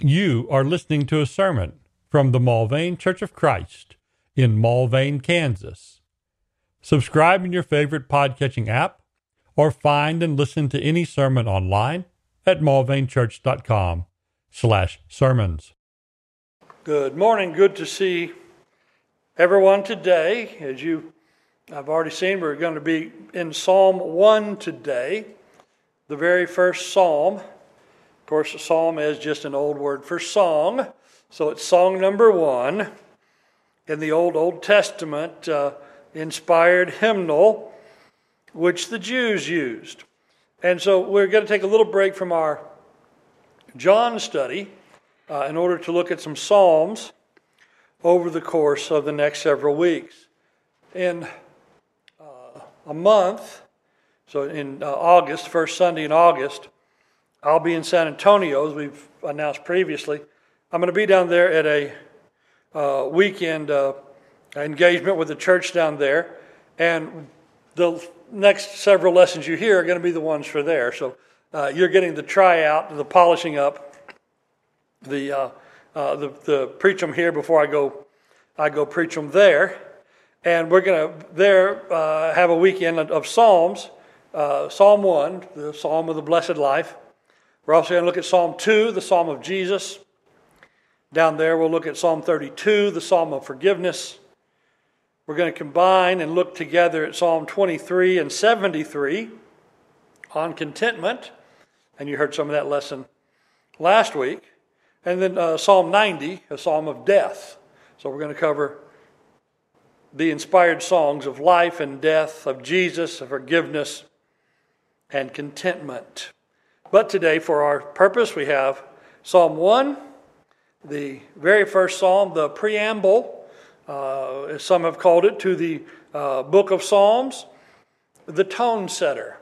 You are listening to a sermon from the Mulvane Church of Christ in Mulvane, Kansas. Subscribe in your favorite podcatching app or find and listen to any sermon online at mulvanechurch.com/sermons. Good morning. Good to see everyone today. As I've already seen, we're going to be in Psalm 1 today, the very first psalm. Of course, a psalm is just an old word for song, so it's song number 1 in the Old Testament inspired hymnal, which the Jews used. And so we're going to take a little break from our John study in order to look at some psalms over the course of the next several weeks. In a month, so in August, first Sunday in August, I'll be in San Antonio, as we've announced previously. I'm going to be down there at a weekend engagement with the church down there. And the next several lessons you hear are going to be the ones for there. So you're getting the tryout, the polishing up, the preach them here before I go preach them there. And we're going to have a weekend of Psalms, Psalm 1, the Psalm of the Blessed Life. We're also going to look at Psalm 2, the Psalm of Jesus. Down there, we'll look at Psalm 32, the Psalm of Forgiveness. We're going to combine and look together at Psalm 23 and 73 on contentment. And you heard some of that lesson last week. And then Psalm 90, a Psalm of Death. So we're going to cover the inspired songs of life and death, of Jesus, of forgiveness, and contentment. But today, for our purpose, we have Psalm 1, the very first psalm, the preamble, as some have called it, to the book of Psalms, the tone setter.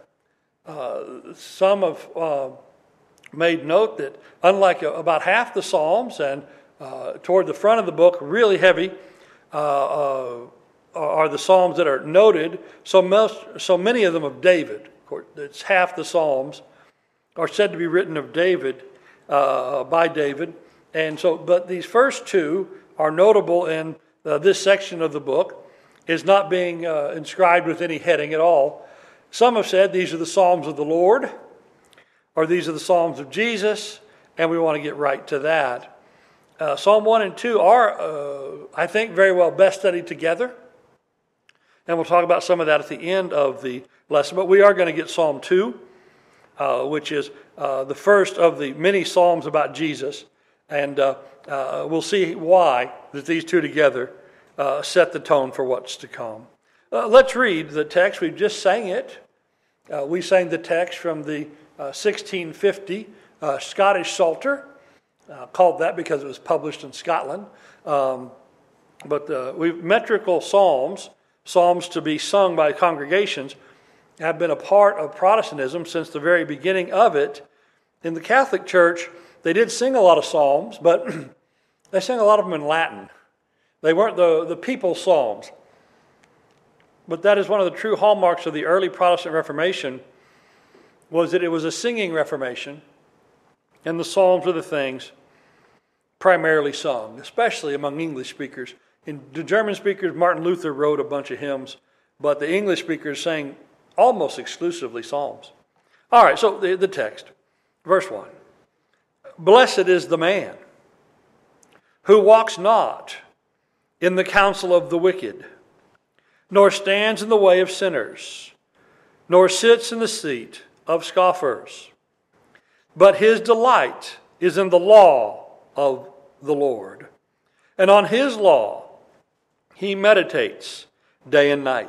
Some have made note that unlike about half the psalms and toward the front of the book, really heavy, are the psalms that are noted. So many of them of David. Of course, it's half the psalms are said to be written of David, by David. And so, but these first two are notable in this section of the book, is not being inscribed with any heading at all. Some have said these are the Psalms of the Lord, or these are the Psalms of Jesus, and we want to get right to that. Psalm 1 and 2 are, I think, very well best studied together. And we'll talk about some of that at the end of the lesson. But we are going to get Psalm 2. Which is the first of the many psalms about Jesus. And we'll see why that these two together set the tone for what's to come. Let's read the text. We just sang it. We sang the text from the 1650 Scottish Psalter, called that because it was published in Scotland. But we've metrical psalms to be sung by congregations, have been a part of Protestantism since the very beginning of it. In the Catholic Church, they did sing a lot of psalms, but they sang a lot of them in Latin. They weren't the people's psalms. But that is one of the true hallmarks of the early Protestant Reformation, was that it was a singing Reformation, and the psalms were the things primarily sung, especially among English speakers. In the German speakers, Martin Luther wrote a bunch of hymns, but the English speakers sang almost exclusively psalms. All right, so the text. Verse 1. Blessed is the man who walks not in the counsel of the wicked, nor stands in the way of sinners, nor sits in the seat of scoffers. But his delight is in the law of the Lord, and on his law he meditates day and night.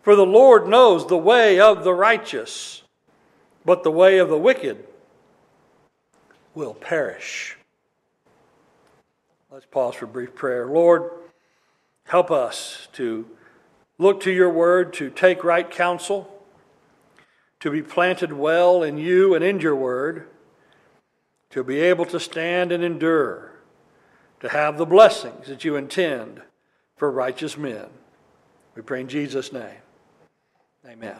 For the Lord knows the way of the righteous, but the way of the wicked will perish. Let's pause for a brief prayer. Lord, help us to look to your word, to take right counsel, to be planted well in you and in your word, to be able to stand and endure, to have the blessings that you intend for righteous men. We pray in Jesus' name. Amen.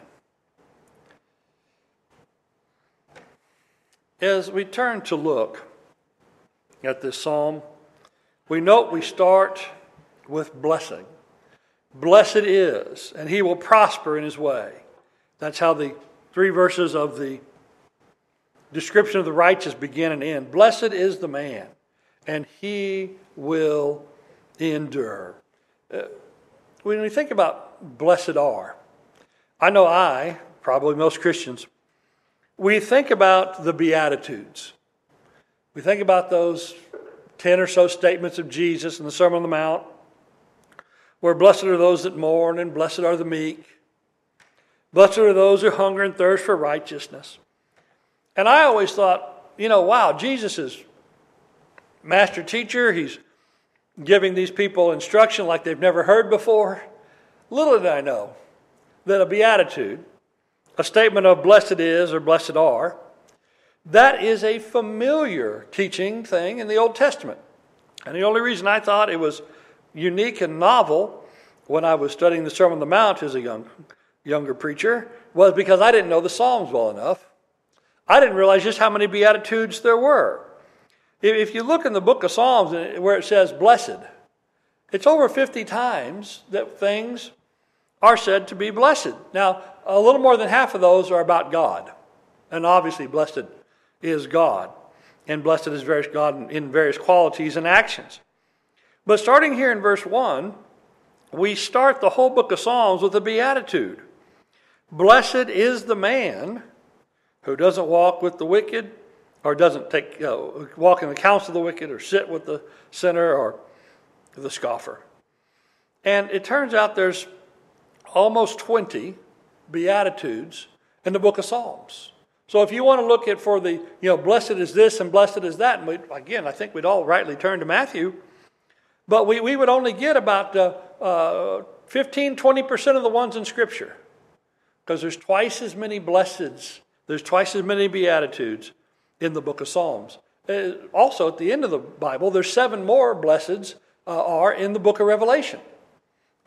As we turn to look at this psalm, we note we start with blessing. Blessed is, and he will prosper in his way. That's how the three verses of the description of the righteous begin and end. Blessed is the man, and he will endure. When we think about blessed are, I know probably most Christians, we think about the Beatitudes. We think about those 10 or so statements of Jesus in the Sermon on the Mount, where blessed are those that mourn, and blessed are the meek. Blessed are those who hunger and thirst for righteousness. And I always thought, wow, Jesus is master teacher. He's giving these people instruction like they've never heard before. Little did I know that a beatitude, a statement of blessed is or blessed are, that is a familiar teaching thing in the Old Testament. And the only reason I thought it was unique and novel when I was studying the Sermon on the Mount as a younger preacher was because I didn't know the Psalms well enough. I didn't realize just how many Beatitudes there were. If you look in the book of Psalms where it says blessed, it's over 50 times that things are said to be blessed. Now, a little more than half of those are about God. And obviously blessed is God. And blessed is various God in various qualities and actions. But starting here in verse 1, we start the whole book of Psalms with a beatitude. Blessed is the man who doesn't walk with the wicked, or doesn't walk in the counsel of the wicked, or sit with the sinner, or the scoffer. And it turns out there's almost 20 beatitudes in the book of Psalms. So if you want to look at for the, blessed is this and blessed is that, and I think we'd all rightly turn to Matthew, but we would only get about 15-20% of the ones in Scripture. Because there's twice as many blesseds, there's twice as many beatitudes in the book of Psalms. Also, at the end of the Bible, there's 7 more blesseds are in the book of Revelation.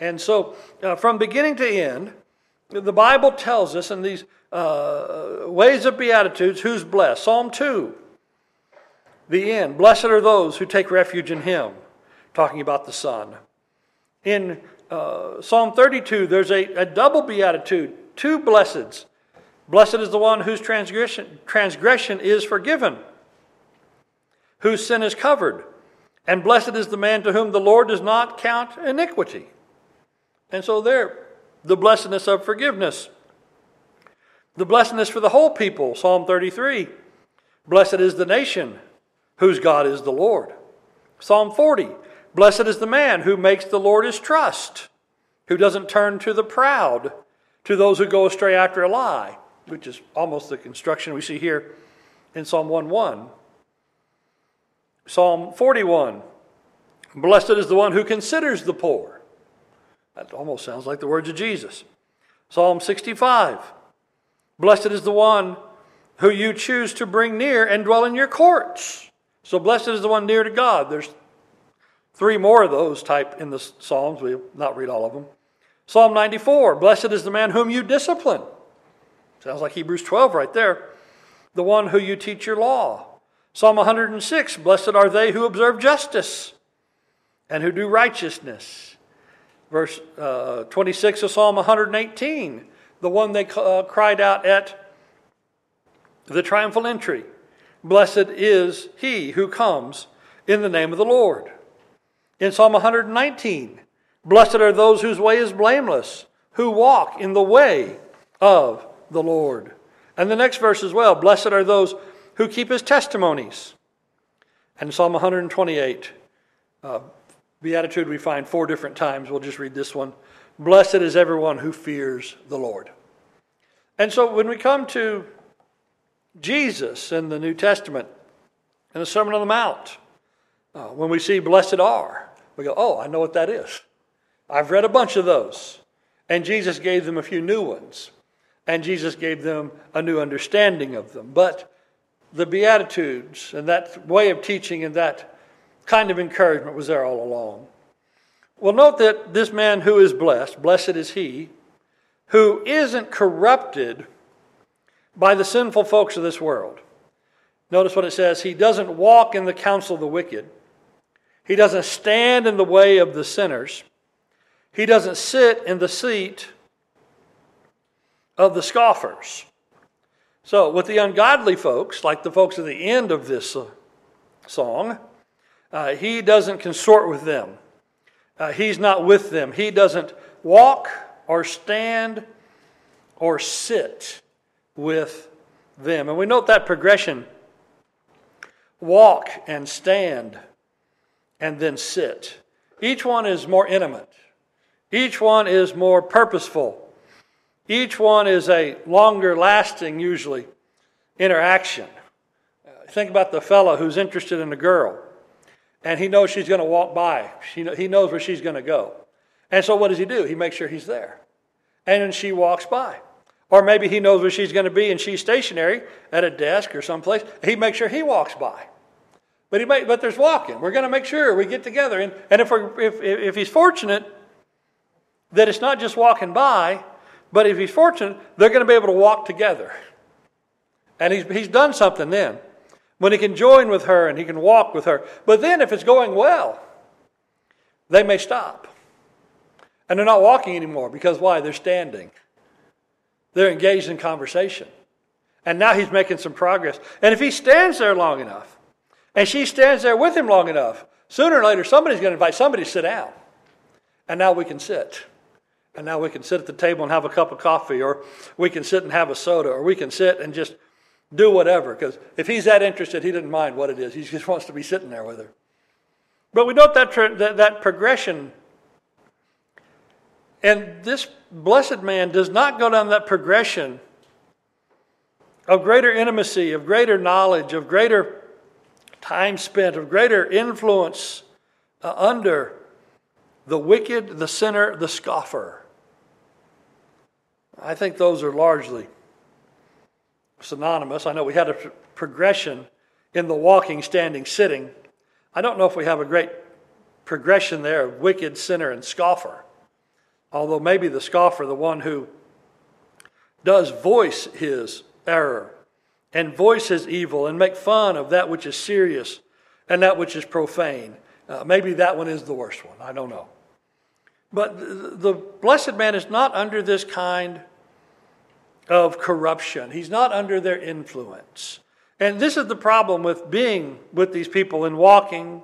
And so, from beginning to end, the Bible tells us in these ways of beatitudes who's blessed. Psalm 2, the end. Blessed are those who take refuge in him. Talking about the Son. In Psalm 32, there's a double beatitude. 2 blesseds. Blessed is the one whose transgression is forgiven, whose sin is covered. And blessed is the man to whom the Lord does not count iniquity. And so there, the blessedness of forgiveness. The blessedness for the whole people, Psalm 33. Blessed is the nation whose God is the Lord. Psalm 40. Blessed is the man who makes the Lord his trust, who doesn't turn to the proud, to those who go astray after a lie, which is almost the construction we see here in Psalm 1:1. Psalm 41, blessed is the one who considers the poor. That almost sounds like the words of Jesus. Psalm 65, blessed is the one who you choose to bring near and dwell in your courts. So blessed is the one near to God. There's 3 more of those type in the Psalms. We'll not read all of them. Psalm 94, blessed is the man whom you discipline. Sounds like Hebrews 12 right there. The one who you teach your law. Psalm 106, blessed are they who observe justice and who do righteousness. Verse 26 of Psalm 118, the one they cried out at the triumphal entry. Blessed is he who comes in the name of the Lord. In Psalm 119, blessed are those whose way is blameless, who walk in the way of the Lord. And the next verse as well, blessed are those who keep his testimonies. And Psalm 128, beatitude we find 4 different times. We'll just read this one. Blessed is everyone who fears the Lord. And so when we come to Jesus in the New Testament, in the Sermon on the Mount, When we see blessed are, we go, oh, I know what that is. I've read a bunch of those. And Jesus gave them a few new ones. And Jesus gave them a new understanding of them. But the Beatitudes and that way of teaching and that kind of encouragement was there all along. Well, note that this man who is blessed, blessed is he, who isn't corrupted by the sinful folks of this world. Notice what it says. He doesn't walk in the counsel of the wicked. He doesn't stand in the way of the sinners. He doesn't sit in the seat of the scoffers. So with the ungodly folks, like the folks at the end of this song, he doesn't consort with them. He's not with them. He doesn't walk or stand or sit with them. And we note that progression. Walk and stand and then sit. Each one is more intimate. Each one is more purposeful. Each one is a longer lasting, usually, interaction. Think about the fellow who's interested in a girl. And he knows she's going to walk by. He knows where she's going to go. And so what does he do? He makes sure he's there. And then she walks by. Or maybe he knows where she's going to be and she's stationary at a desk or someplace. He makes sure he walks by. But there's walking. We're going to make sure we get together. And if he's fortunate that it's not just walking by, but if he's fortunate, they're going to be able to walk together. And he's done something then. When he can join with her and he can walk with her. But then if it's going well, they may stop. And they're not walking anymore because why? They're standing. They're engaged in conversation. And now he's making some progress. And if he stands there long enough and she stands there with him long enough, sooner or later somebody's going to invite somebody to sit down. And now we can sit. And now we can sit at the table and have a cup of coffee, or we can sit and have a soda, or we can sit and just do whatever, because if he's that interested, he doesn't mind what it is. He just wants to be sitting there with her. But we note that progression. And this blessed man does not go down that progression of greater intimacy, of greater knowledge, of greater time spent, of greater influence under the wicked, the sinner, the scoffer. I think those are largely synonymous. I know we had a progression in the walking, standing, sitting. I don't know if we have a great progression there of wicked, sinner, and scoffer. Although maybe the scoffer, the one who does voice his error and voice his evil and make fun of that which is serious and that which is profane. Maybe that one is the worst one. I don't know. But the blessed man is not under this kind of corruption. He's not under their influence. And this is the problem with being with these people and walking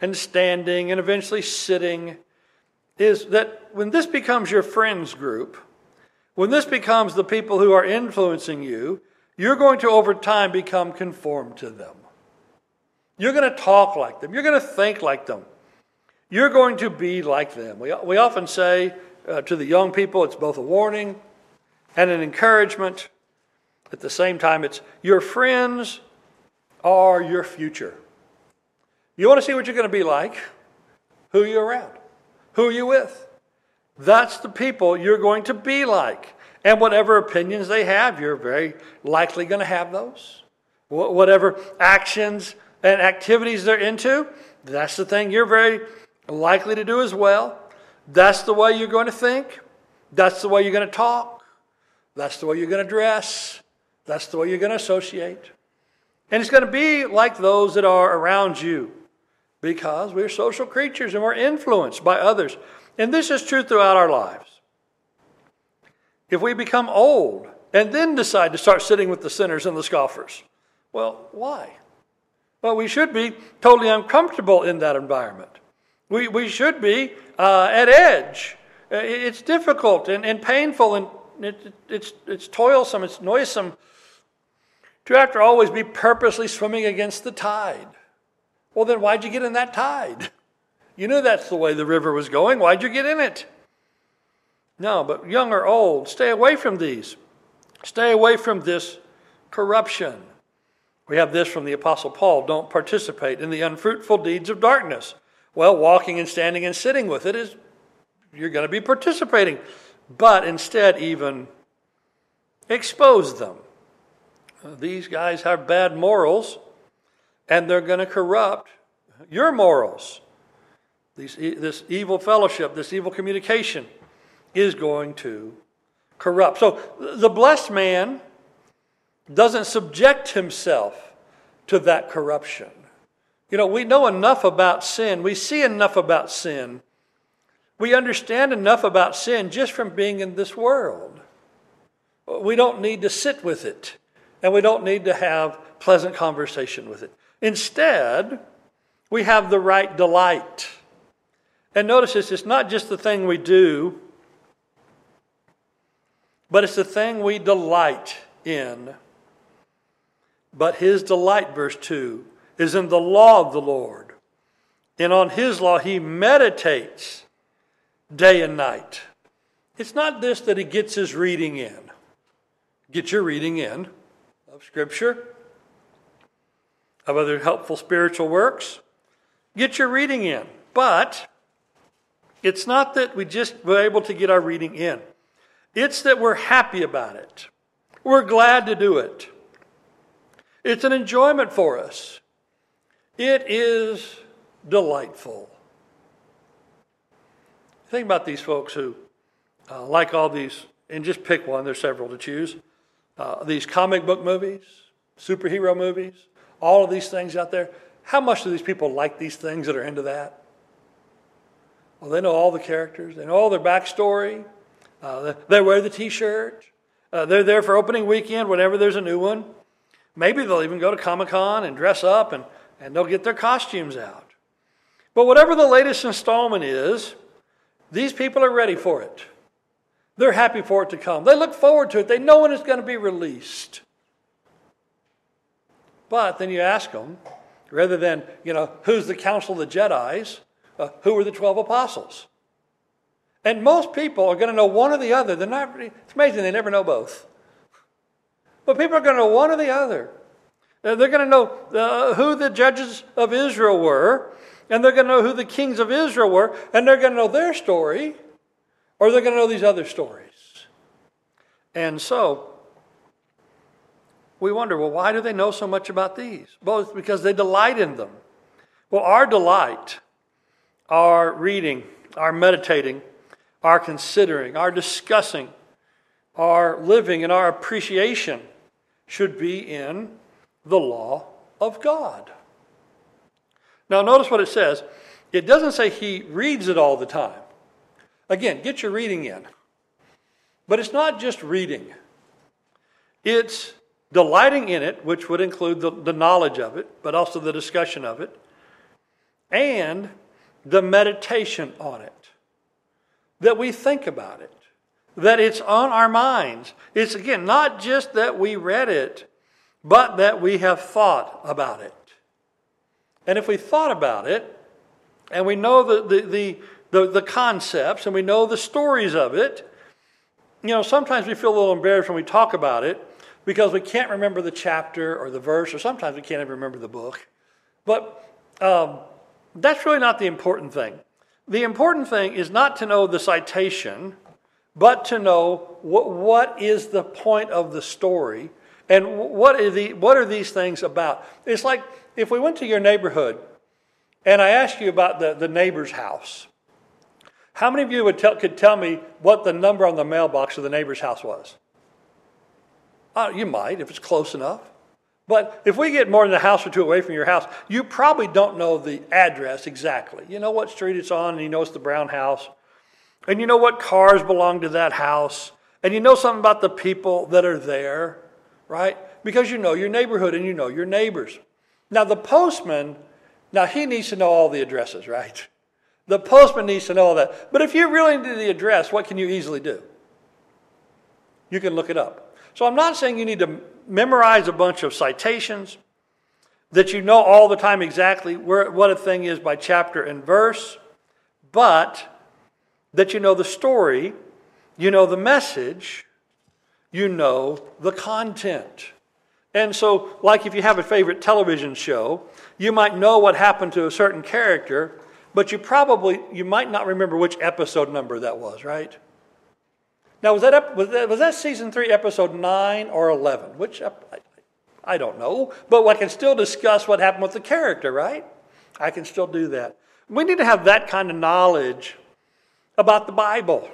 and standing and eventually sitting, is that when this becomes your friends group, when this becomes the people who are influencing you, you're going to over time become conformed to them. You're going to talk like them. You're going to think like them. You're going to be like them. We often say to the young people, it's both a warning and an encouragement. At the same time, it's your friends are your future. You want to see what you're going to be like? Who are you around? Who are you with? That's the people you're going to be like. And whatever opinions they have, you're very likely going to have those. Whatever actions and activities they're into, that's the thing you're very likely to do as well. That's the way you're going to think. That's the way you're going to talk. That's the way you're going to dress. That's the way you're going to associate. And it's going to be like those that are around you, because we're social creatures and we're influenced by others. And this is true throughout our lives. If we become old and then decide to start sitting with the sinners and the scoffers, well, why? Well, we should be totally uncomfortable in that environment. We should be at edge. It's difficult and painful and it's toilsome, it's noisome to have to always be purposely swimming against the tide. Well, then why'd you get in that tide? You knew that's the way the river was going. Why'd you get in it? No, but young or old, stay away from these. Stay away from this corruption. We have this from the Apostle Paul: don't participate in the unfruitful deeds of darkness. Well, walking and standing and sitting with it is, you're going to be participating. But instead, even expose them. These guys have bad morals, and they're going to corrupt your morals. This evil fellowship, this evil communication is going to corrupt. So the blessed man doesn't subject himself to that corruption. You know, we know enough about sin. We see enough about sin. We understand enough about sin just from being in this world. We don't need to sit with it, and we don't need to have pleasant conversation with it. Instead, we have the right delight. And notice this, it's not just the thing we do, but it's the thing we delight in. But his delight, verse 2, is in the law of the Lord. And on his law he meditates day and night. It's not this that he gets his reading in. Get your reading in of Scripture, of other helpful spiritual works. Get your reading in. But it's not that we just were able to get our reading in. It's that we're happy about it. We're glad to do it. It's an enjoyment for us. It is delightful. Think about these folks who like all these, and just pick one, there's several to choose. These comic book movies, superhero movies, all of these things out there. How much do these people like these things that are into that? Well, they know all the characters. They know all their backstory. They wear the T-shirt. They're there for opening weekend whenever there's a new one. Maybe they'll even go to Comic-Con and dress up, and they'll get their costumes out. But whatever the latest installment is, these people are ready for it. They're happy for it to come. They look forward to it. They know when it's going to be released. But then you ask them, rather than, who's the council of the Jedis? Who were the 12 apostles? And most people are going to know one or the other. They're not. It's amazing they never know both. But people are going to know one or the other. They're going to know who the judges of Israel were, and they're going to know who the kings of Israel were, and they're going to know their story, or they're going to know these other stories. And so we wonder, well, why do they know so much about these? Well, it's because they delight in them. Well, our delight, our reading, our meditating, our considering, our discussing, our living, and our appreciation should be in the law of God. Now, notice what it says. It doesn't say he reads it all the time. Again, get your reading in. But it's not just reading. It's delighting in it, which would include the knowledge of it, but also the discussion of it, and the meditation on it. That we think about it. That it's on our minds. It's, again, not just that we read it, but that we have thought about it. And if we thought about it, and we know the concepts, and we know the stories of it, sometimes we feel a little embarrassed when we talk about it because we can't remember the chapter or the verse, or sometimes we can't even remember the book. But that's really not the important thing. The important thing is not to know the citation, but to know what is the point of the story, and what are these things about. It's like if we went to your neighborhood and I asked you about the neighbor's house, how many of you could tell me what the number on the mailbox of the neighbor's house was? You might, if it's close enough. But if we get more than a house or two away from your house, you probably don't know the address exactly. You know what street it's on, and you know it's the brown house. And you know what cars belong to that house. And you know something about the people that are there, right? Because you know your neighborhood and you know your neighbors. Now, the postman, he needs to know all the addresses, right? The postman needs to know all that. But if you really need the address, what can you easily do? You can look it up. So I'm not saying you need to memorize a bunch of citations, that you know all the time exactly what a thing is by chapter and verse, but that you know the story, you know the message, you know the content. And so, like if you have a favorite television show, you might know what happened to a certain character, but you might not remember which episode number that was, right? Now, was that season 3, episode 9 or 11? Which, I don't know, but I can still discuss what happened with the character, right? I can still do that. We need to have that kind of knowledge about the Bible,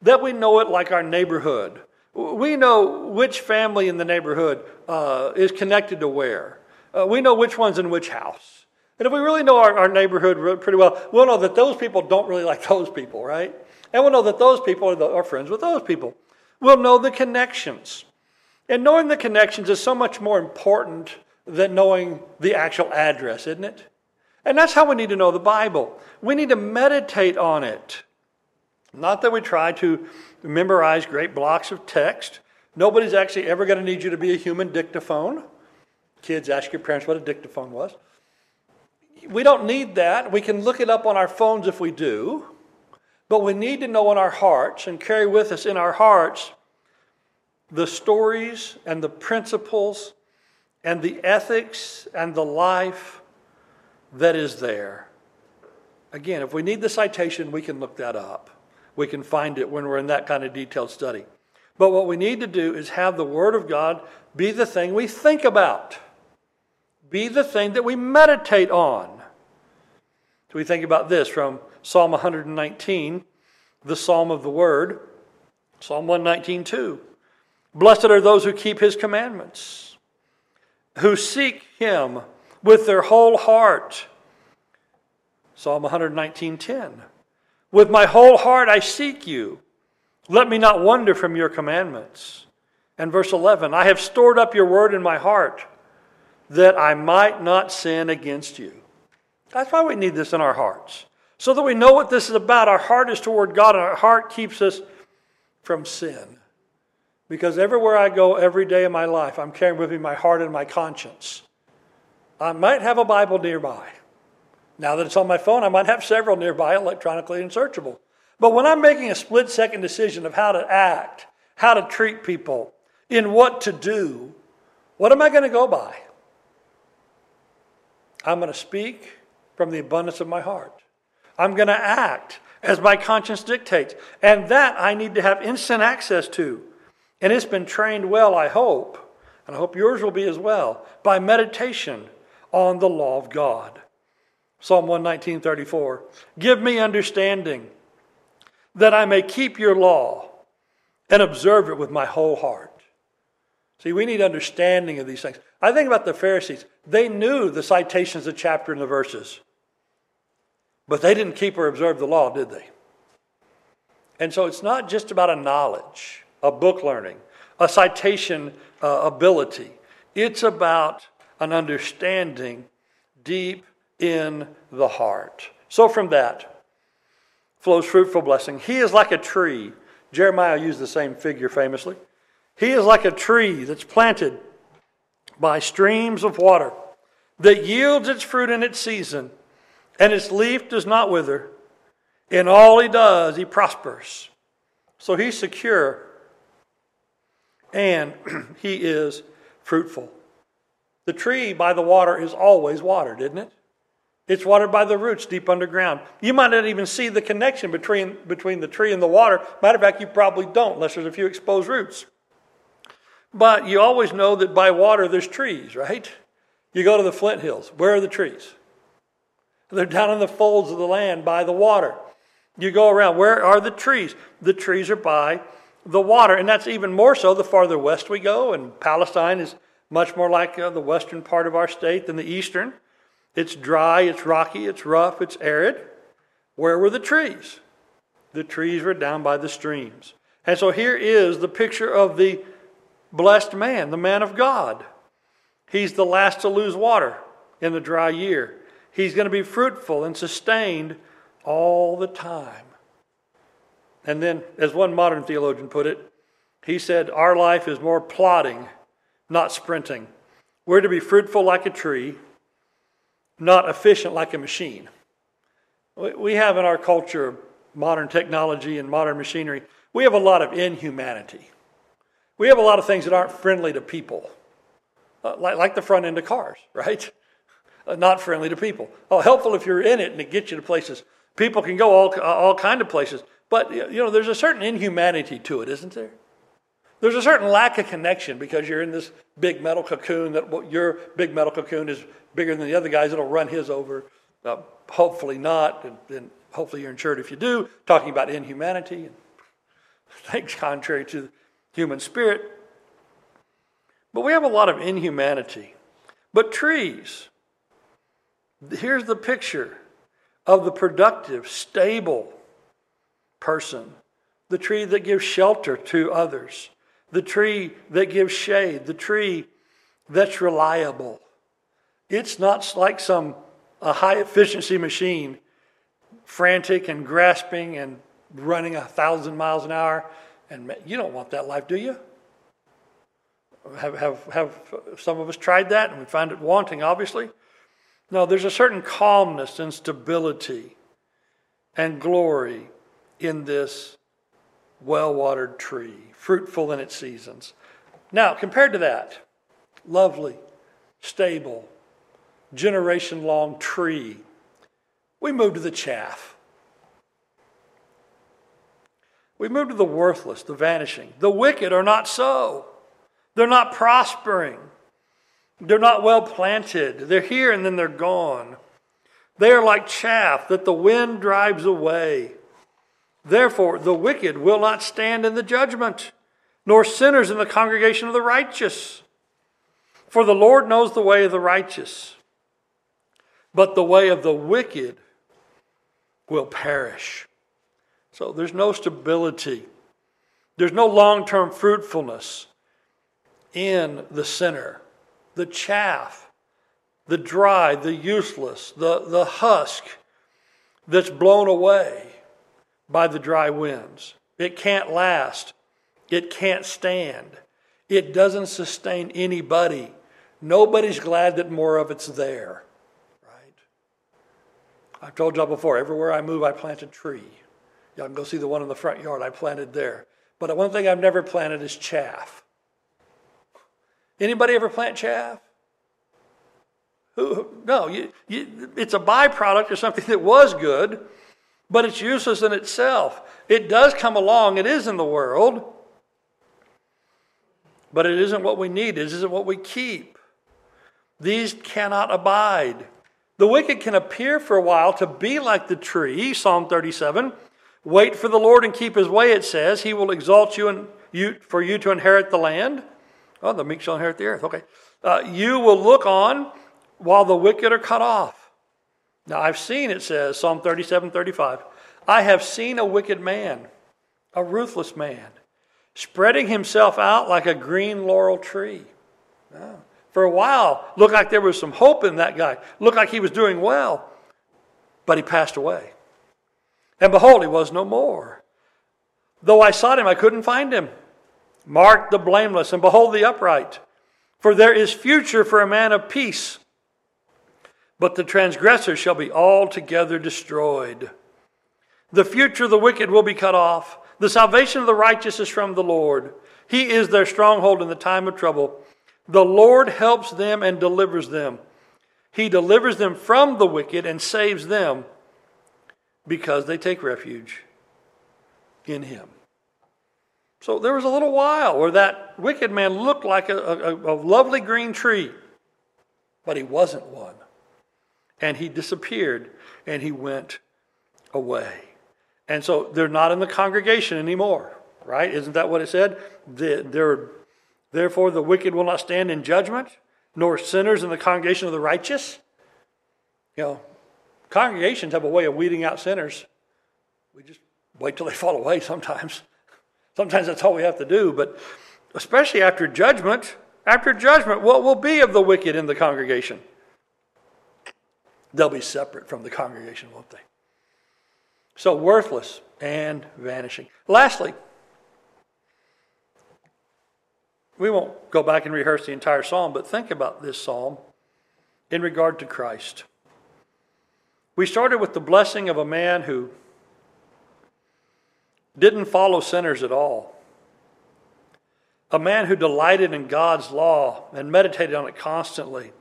that we know it like our neighborhood. We know which family in the neighborhood is connected to where. We know which one's in which house. And if we really know our neighborhood pretty well, we'll know that those people don't really like those people, right? And we'll know that those people are friends with those people. We'll know the connections. And knowing the connections is so much more important than knowing the actual address, isn't it? And that's how we need to know the Bible. We need to meditate on it. Not that we try to memorize great blocks of text. Nobody's actually ever going to need you to be a human dictaphone. Kids, ask your parents what a dictaphone was. We don't need that. We can look it up on our phones if we do. But we need to know in our hearts and carry with us in our hearts the stories and the principles and the ethics and the life that is there. Again, if we need the citation, we can look that up. We can find it when we're in that kind of detailed study. But what we need to do is have the Word of God be the thing we think about. Be the thing that we meditate on. So we think about this from Psalm 119, the Psalm of the Word. Psalm 119:2. Blessed are those who keep His commandments, who seek Him with their whole heart. Psalm 119:10. With my whole heart I seek you. Let me not wander from your commandments. And verse 11, I have stored up your word in my heart that I might not sin against you. That's why we need this in our hearts. So that we know what this is about. Our heart is toward God and our heart keeps us from sin. Because everywhere I go every day of my life, I'm carrying with me my heart and my conscience. I might have a Bible nearby. Now that it's on my phone, I might have several nearby, electronically and searchable. But when I'm making a split-second decision of how to act, how to treat people, in what to do, what am I going to go by? I'm going to speak from the abundance of my heart. I'm going to act as my conscience dictates. And that I need to have instant access to. And it's been trained well, I hope, and I hope yours will be as well, by meditation on the law of God. Psalm 119:34, give me understanding that I may keep your law and observe it with my whole heart. See, we need understanding of these things. I think about the Pharisees. They knew the citations, the chapter and the verses. But they didn't keep or observe the law, did they? And so it's not just about a knowledge, a book learning, a citation ability. It's about an understanding deep in the heart. So from that flows fruitful blessing. He is like a tree. Jeremiah used the same figure famously. He is like a tree that's planted by streams of water that yields its fruit in its season, and its leaf does not wither. In all he does, he prospers. So he's secure and he is fruitful. The tree by the water is always watered, isn't it? It's watered by the roots deep underground. You might not even see the connection between the tree and the water. Matter of fact, you probably don't unless there's a few exposed roots. But you always know that by water there's trees, right? You go to the Flint Hills. Where are the trees? They're down in the folds of the land by the water. You go around. Where are the trees? The trees are by the water. And that's even more so the farther west we go. And Palestine is much more like the western part of our state than the eastern. It's dry, it's rocky, it's rough, it's arid. Where were the trees? The trees were down by the streams. And so here is the picture of the blessed man, the man of God. He's the last to lose water in the dry year. He's going to be fruitful and sustained all the time. And then, as one modern theologian put it, he said, our life is more plodding, not sprinting. We're to be fruitful like a tree, not efficient like a machine. We have in our culture, modern technology and modern machinery, we have a lot of inhumanity. We have a lot of things that aren't friendly to people. like the front end of cars, right? Not friendly to people. Oh, helpful if you're in it and it gets you to places. People can go all kind of places. But, you know, there's a certain inhumanity to it, isn't there? There's a certain lack of connection because you're in this big metal cocoon that your big metal cocoon is bigger than the other guy's. It'll run his over. Hopefully not. And hopefully you're insured if you do. Talking about inhumanity and things contrary to the human spirit. But we have a lot of inhumanity. But trees, here's the picture of the productive, stable person. The tree that gives shelter to others. The tree that gives shade. The tree that's reliable. It's not like a high-efficiency machine, frantic and grasping and running 1,000 miles an hour. And you don't want that life, do you? Have some of us tried that and we find it wanting, obviously? No, there's a certain calmness and stability and glory in this well-watered tree, fruitful in its seasons. Now, compared to that, lovely, stable, generation-long tree, we move to the chaff. We move to the worthless, the vanishing. The wicked are not so. They're not prospering. They're not well planted. They're here and then they're gone. They are like chaff that the wind drives away. Therefore, the wicked will not stand in the judgment, nor sinners in the congregation of the righteous. For the Lord knows the way of the righteous, but the way of the wicked will perish. So there's no stability. There's no long-term fruitfulness in the sinner. The chaff, the dry, the useless, the husk that's blown away by the dry winds. It can't last. It can't stand. It doesn't sustain anybody. Nobody's glad that more of it's there. Right? I've told y'all before, everywhere I move, I plant a tree. Y'all can go see the one in the front yard I planted there. But one thing I've never planted is chaff. Anybody ever plant chaff? No, it's a byproduct of something that was good, but it's useless in itself. It does come along. It is in the world. But it isn't what we need. It isn't what we keep. These cannot abide. The wicked can appear for a while to be like the tree. Psalm 37. Wait for the Lord and keep his way, it says. He will exalt you, for you to inherit the land. Oh, the meek shall inherit the earth. Okay. You will look on while the wicked are cut off. Now, I've seen, it says, Psalm 37:35, I have seen a wicked man, a ruthless man, spreading himself out like a green laurel tree. Oh. For a while, looked like there was some hope in that guy. Looked like he was doing well, but he passed away. And behold, he was no more. Though I sought him, I couldn't find him. Mark the blameless, and behold the upright. For there is future for a man of peace. But the transgressor shall be altogether destroyed. The future of the wicked will be cut off. The salvation of the righteous is from the Lord. He is their stronghold in the time of trouble. The Lord helps them and delivers them. He delivers them from the wicked and saves them because they take refuge in him. So there was a little while where that wicked man looked like a lovely green tree, but he wasn't one. And he disappeared, and he went away. And so they're not in the congregation anymore, right? Isn't that what it said? Therefore the wicked will not stand in judgment, nor sinners in the congregation of the righteous. You know, congregations have a way of weeding out sinners. We just wait till they fall away sometimes. Sometimes that's all we have to do, but especially after judgment, what will be of the wicked in the congregation? They'll be separate from the congregation, won't they? So worthless and vanishing. Lastly, we won't go back and rehearse the entire psalm, but think about this psalm in regard to Christ. We started with the blessing of a man who didn't follow sinners at all, a man who delighted in God's law and meditated on it constantly,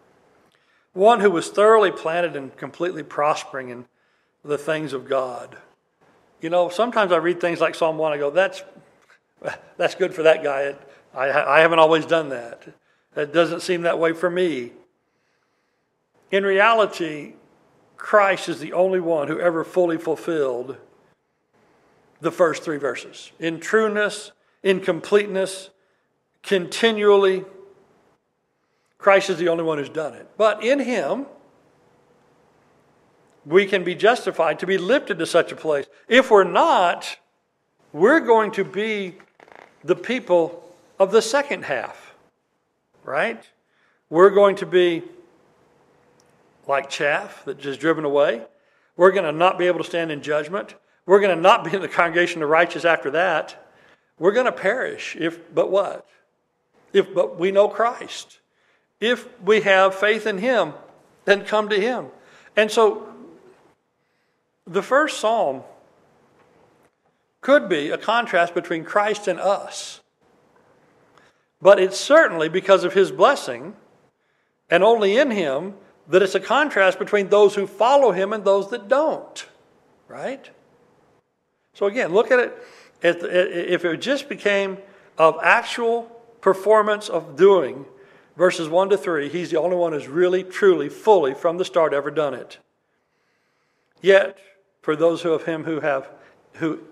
one who was thoroughly planted and completely prospering in the things of God. You know, sometimes I read things like Psalm 1, I go, that's good for that guy. I haven't always done that. That doesn't seem that way for me. In reality, Christ is the only one who ever fully fulfilled the first three verses. In trueness, in completeness, continually, Christ is the only one who's done it. But in him, we can be justified to be lifted to such a place. If we're not, we're going to be the people of the second half, right? We're going to be like chaff that is driven away. We're going to not be able to stand in judgment. We're going to not be in the congregation of the righteous after that. We're going to perish if but we know Christ. If we have faith in him, then come to him. And so the first psalm could be a contrast between Christ and us. But it's certainly because of his blessing, and only in him, that it's a contrast between those who follow him and those that don't, right? So again, look at it. If it just became of actual performance of doing, verses 1 to 3, he's the only one who's really, truly, fully, from the start, ever done it. Yet, for those of him who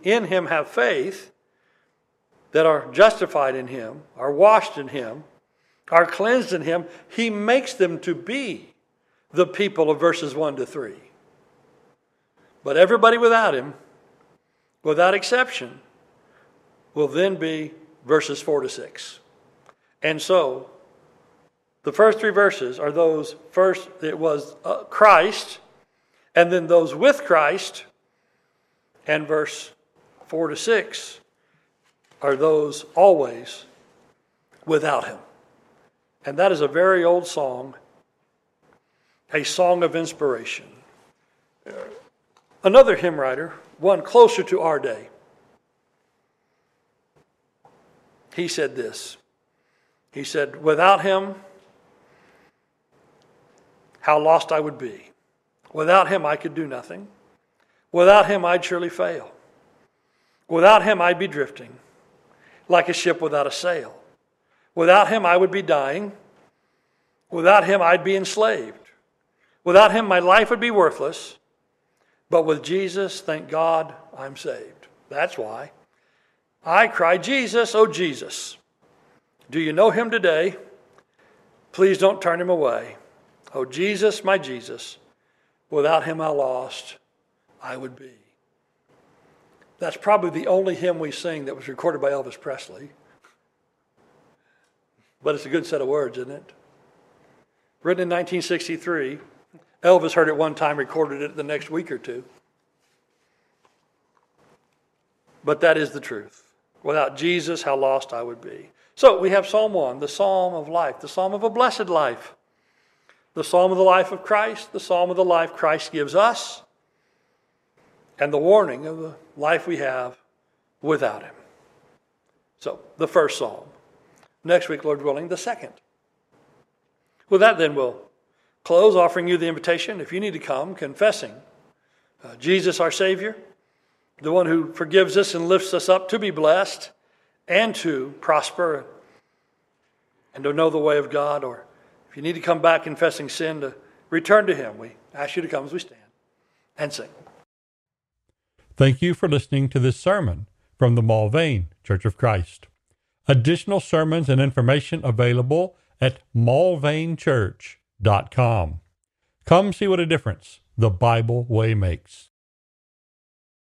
in him have faith, that are justified in him, are washed in him, are cleansed in him, he makes them to be the people of verses 1 to 3. But everybody without him, without exception, will then be verses 4 to 6. And so, the first three verses are those, first it was Christ, and then those with Christ, and verse 4 to 6 are those always without him. And that is a very old song, a song of inspiration. Another hymn writer, one closer to our day, he said this. He said, without him, how lost I would be. Without him, I could do nothing. Without him, I'd surely fail. Without him, I'd be drifting like a ship without a sail. Without him, I would be dying. Without him, I'd be enslaved. Without him, my life would be worthless. But with Jesus, thank God, I'm saved. That's why I cry, Jesus, oh Jesus, do you know him today? Please don't turn him away. Oh, Jesus, my Jesus, without him how lost I would be. That's probably the only hymn we sing that was recorded by Elvis Presley. But it's a good set of words, isn't it? Written in 1963, Elvis heard it one time, recorded it the next week or two. But that is the truth. Without Jesus, how lost I would be. So we have Psalm 1, the psalm of life, the psalm of a blessed life. The psalm of the life of Christ, the psalm of the life Christ gives us, and the warning of the life we have without him. So, the first psalm. Next week, Lord willing, the second. With that then, we'll close, offering you the invitation, if you need to come, confessing Jesus our Savior, the one who forgives us and lifts us up to be blessed and to prosper and to know the way of God, or if you need to come back confessing sin, to return to him, we ask you to come as we stand and sing. Thank you for listening to this sermon from the Mulvane Church of Christ. Additional sermons and information available at mulvanechurch.com. Come see what a difference the Bible way makes.